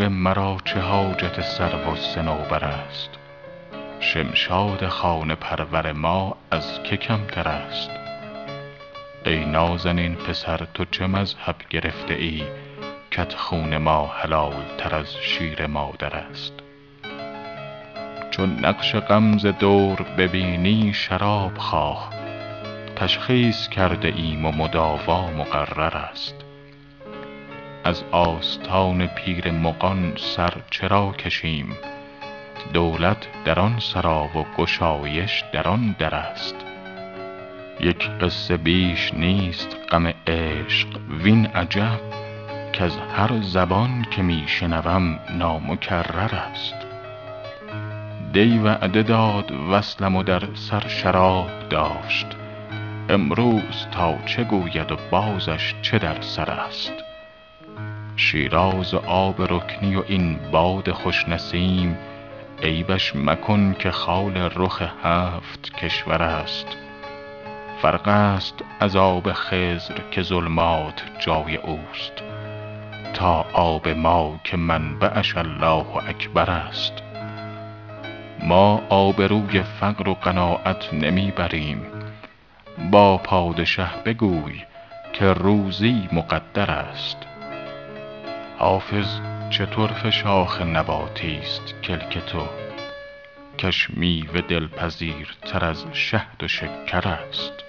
طوق مرا چه حاجت سرو و صنوبر است؟ شمشاد خانه پرور ما از که کمتر است؟ ای نازنین پسر تو چه مذهب گرفته ای کت خون ما حلال تر از شیر مادر است؟ چون نقش غمز دور ببینی شراب خواه، تشخیص کرده ایم و مداوا مقرر است. از آستان پیر مغان سر چرا کشیم؟ دولت در آن سرا و گشایش در آن در است. یک قصه بیش نیست غم عشق وین عجب که از هر زبان که می شنوم نامکرر است. دی وعده داد وصلم و در سر شراب داشت، امروز تا چه گوید و بازش چه در سر است؟ شیراز و آب رکنی و این باد خوش نسیم، عیبش مکن که خال رخ 7 کشور است. فرق است از آب خضر که ظلمات جای اوست تا آب ما که منبعش الله اکبر است. ما آبروی فقر و قناعت نمی بریم، با پادشه بگوی که روزی مقدر است. حافظ چه طرف شاخ نباتی است کلک تو، کش میوه دلپذیرتر از شهد و شکر است.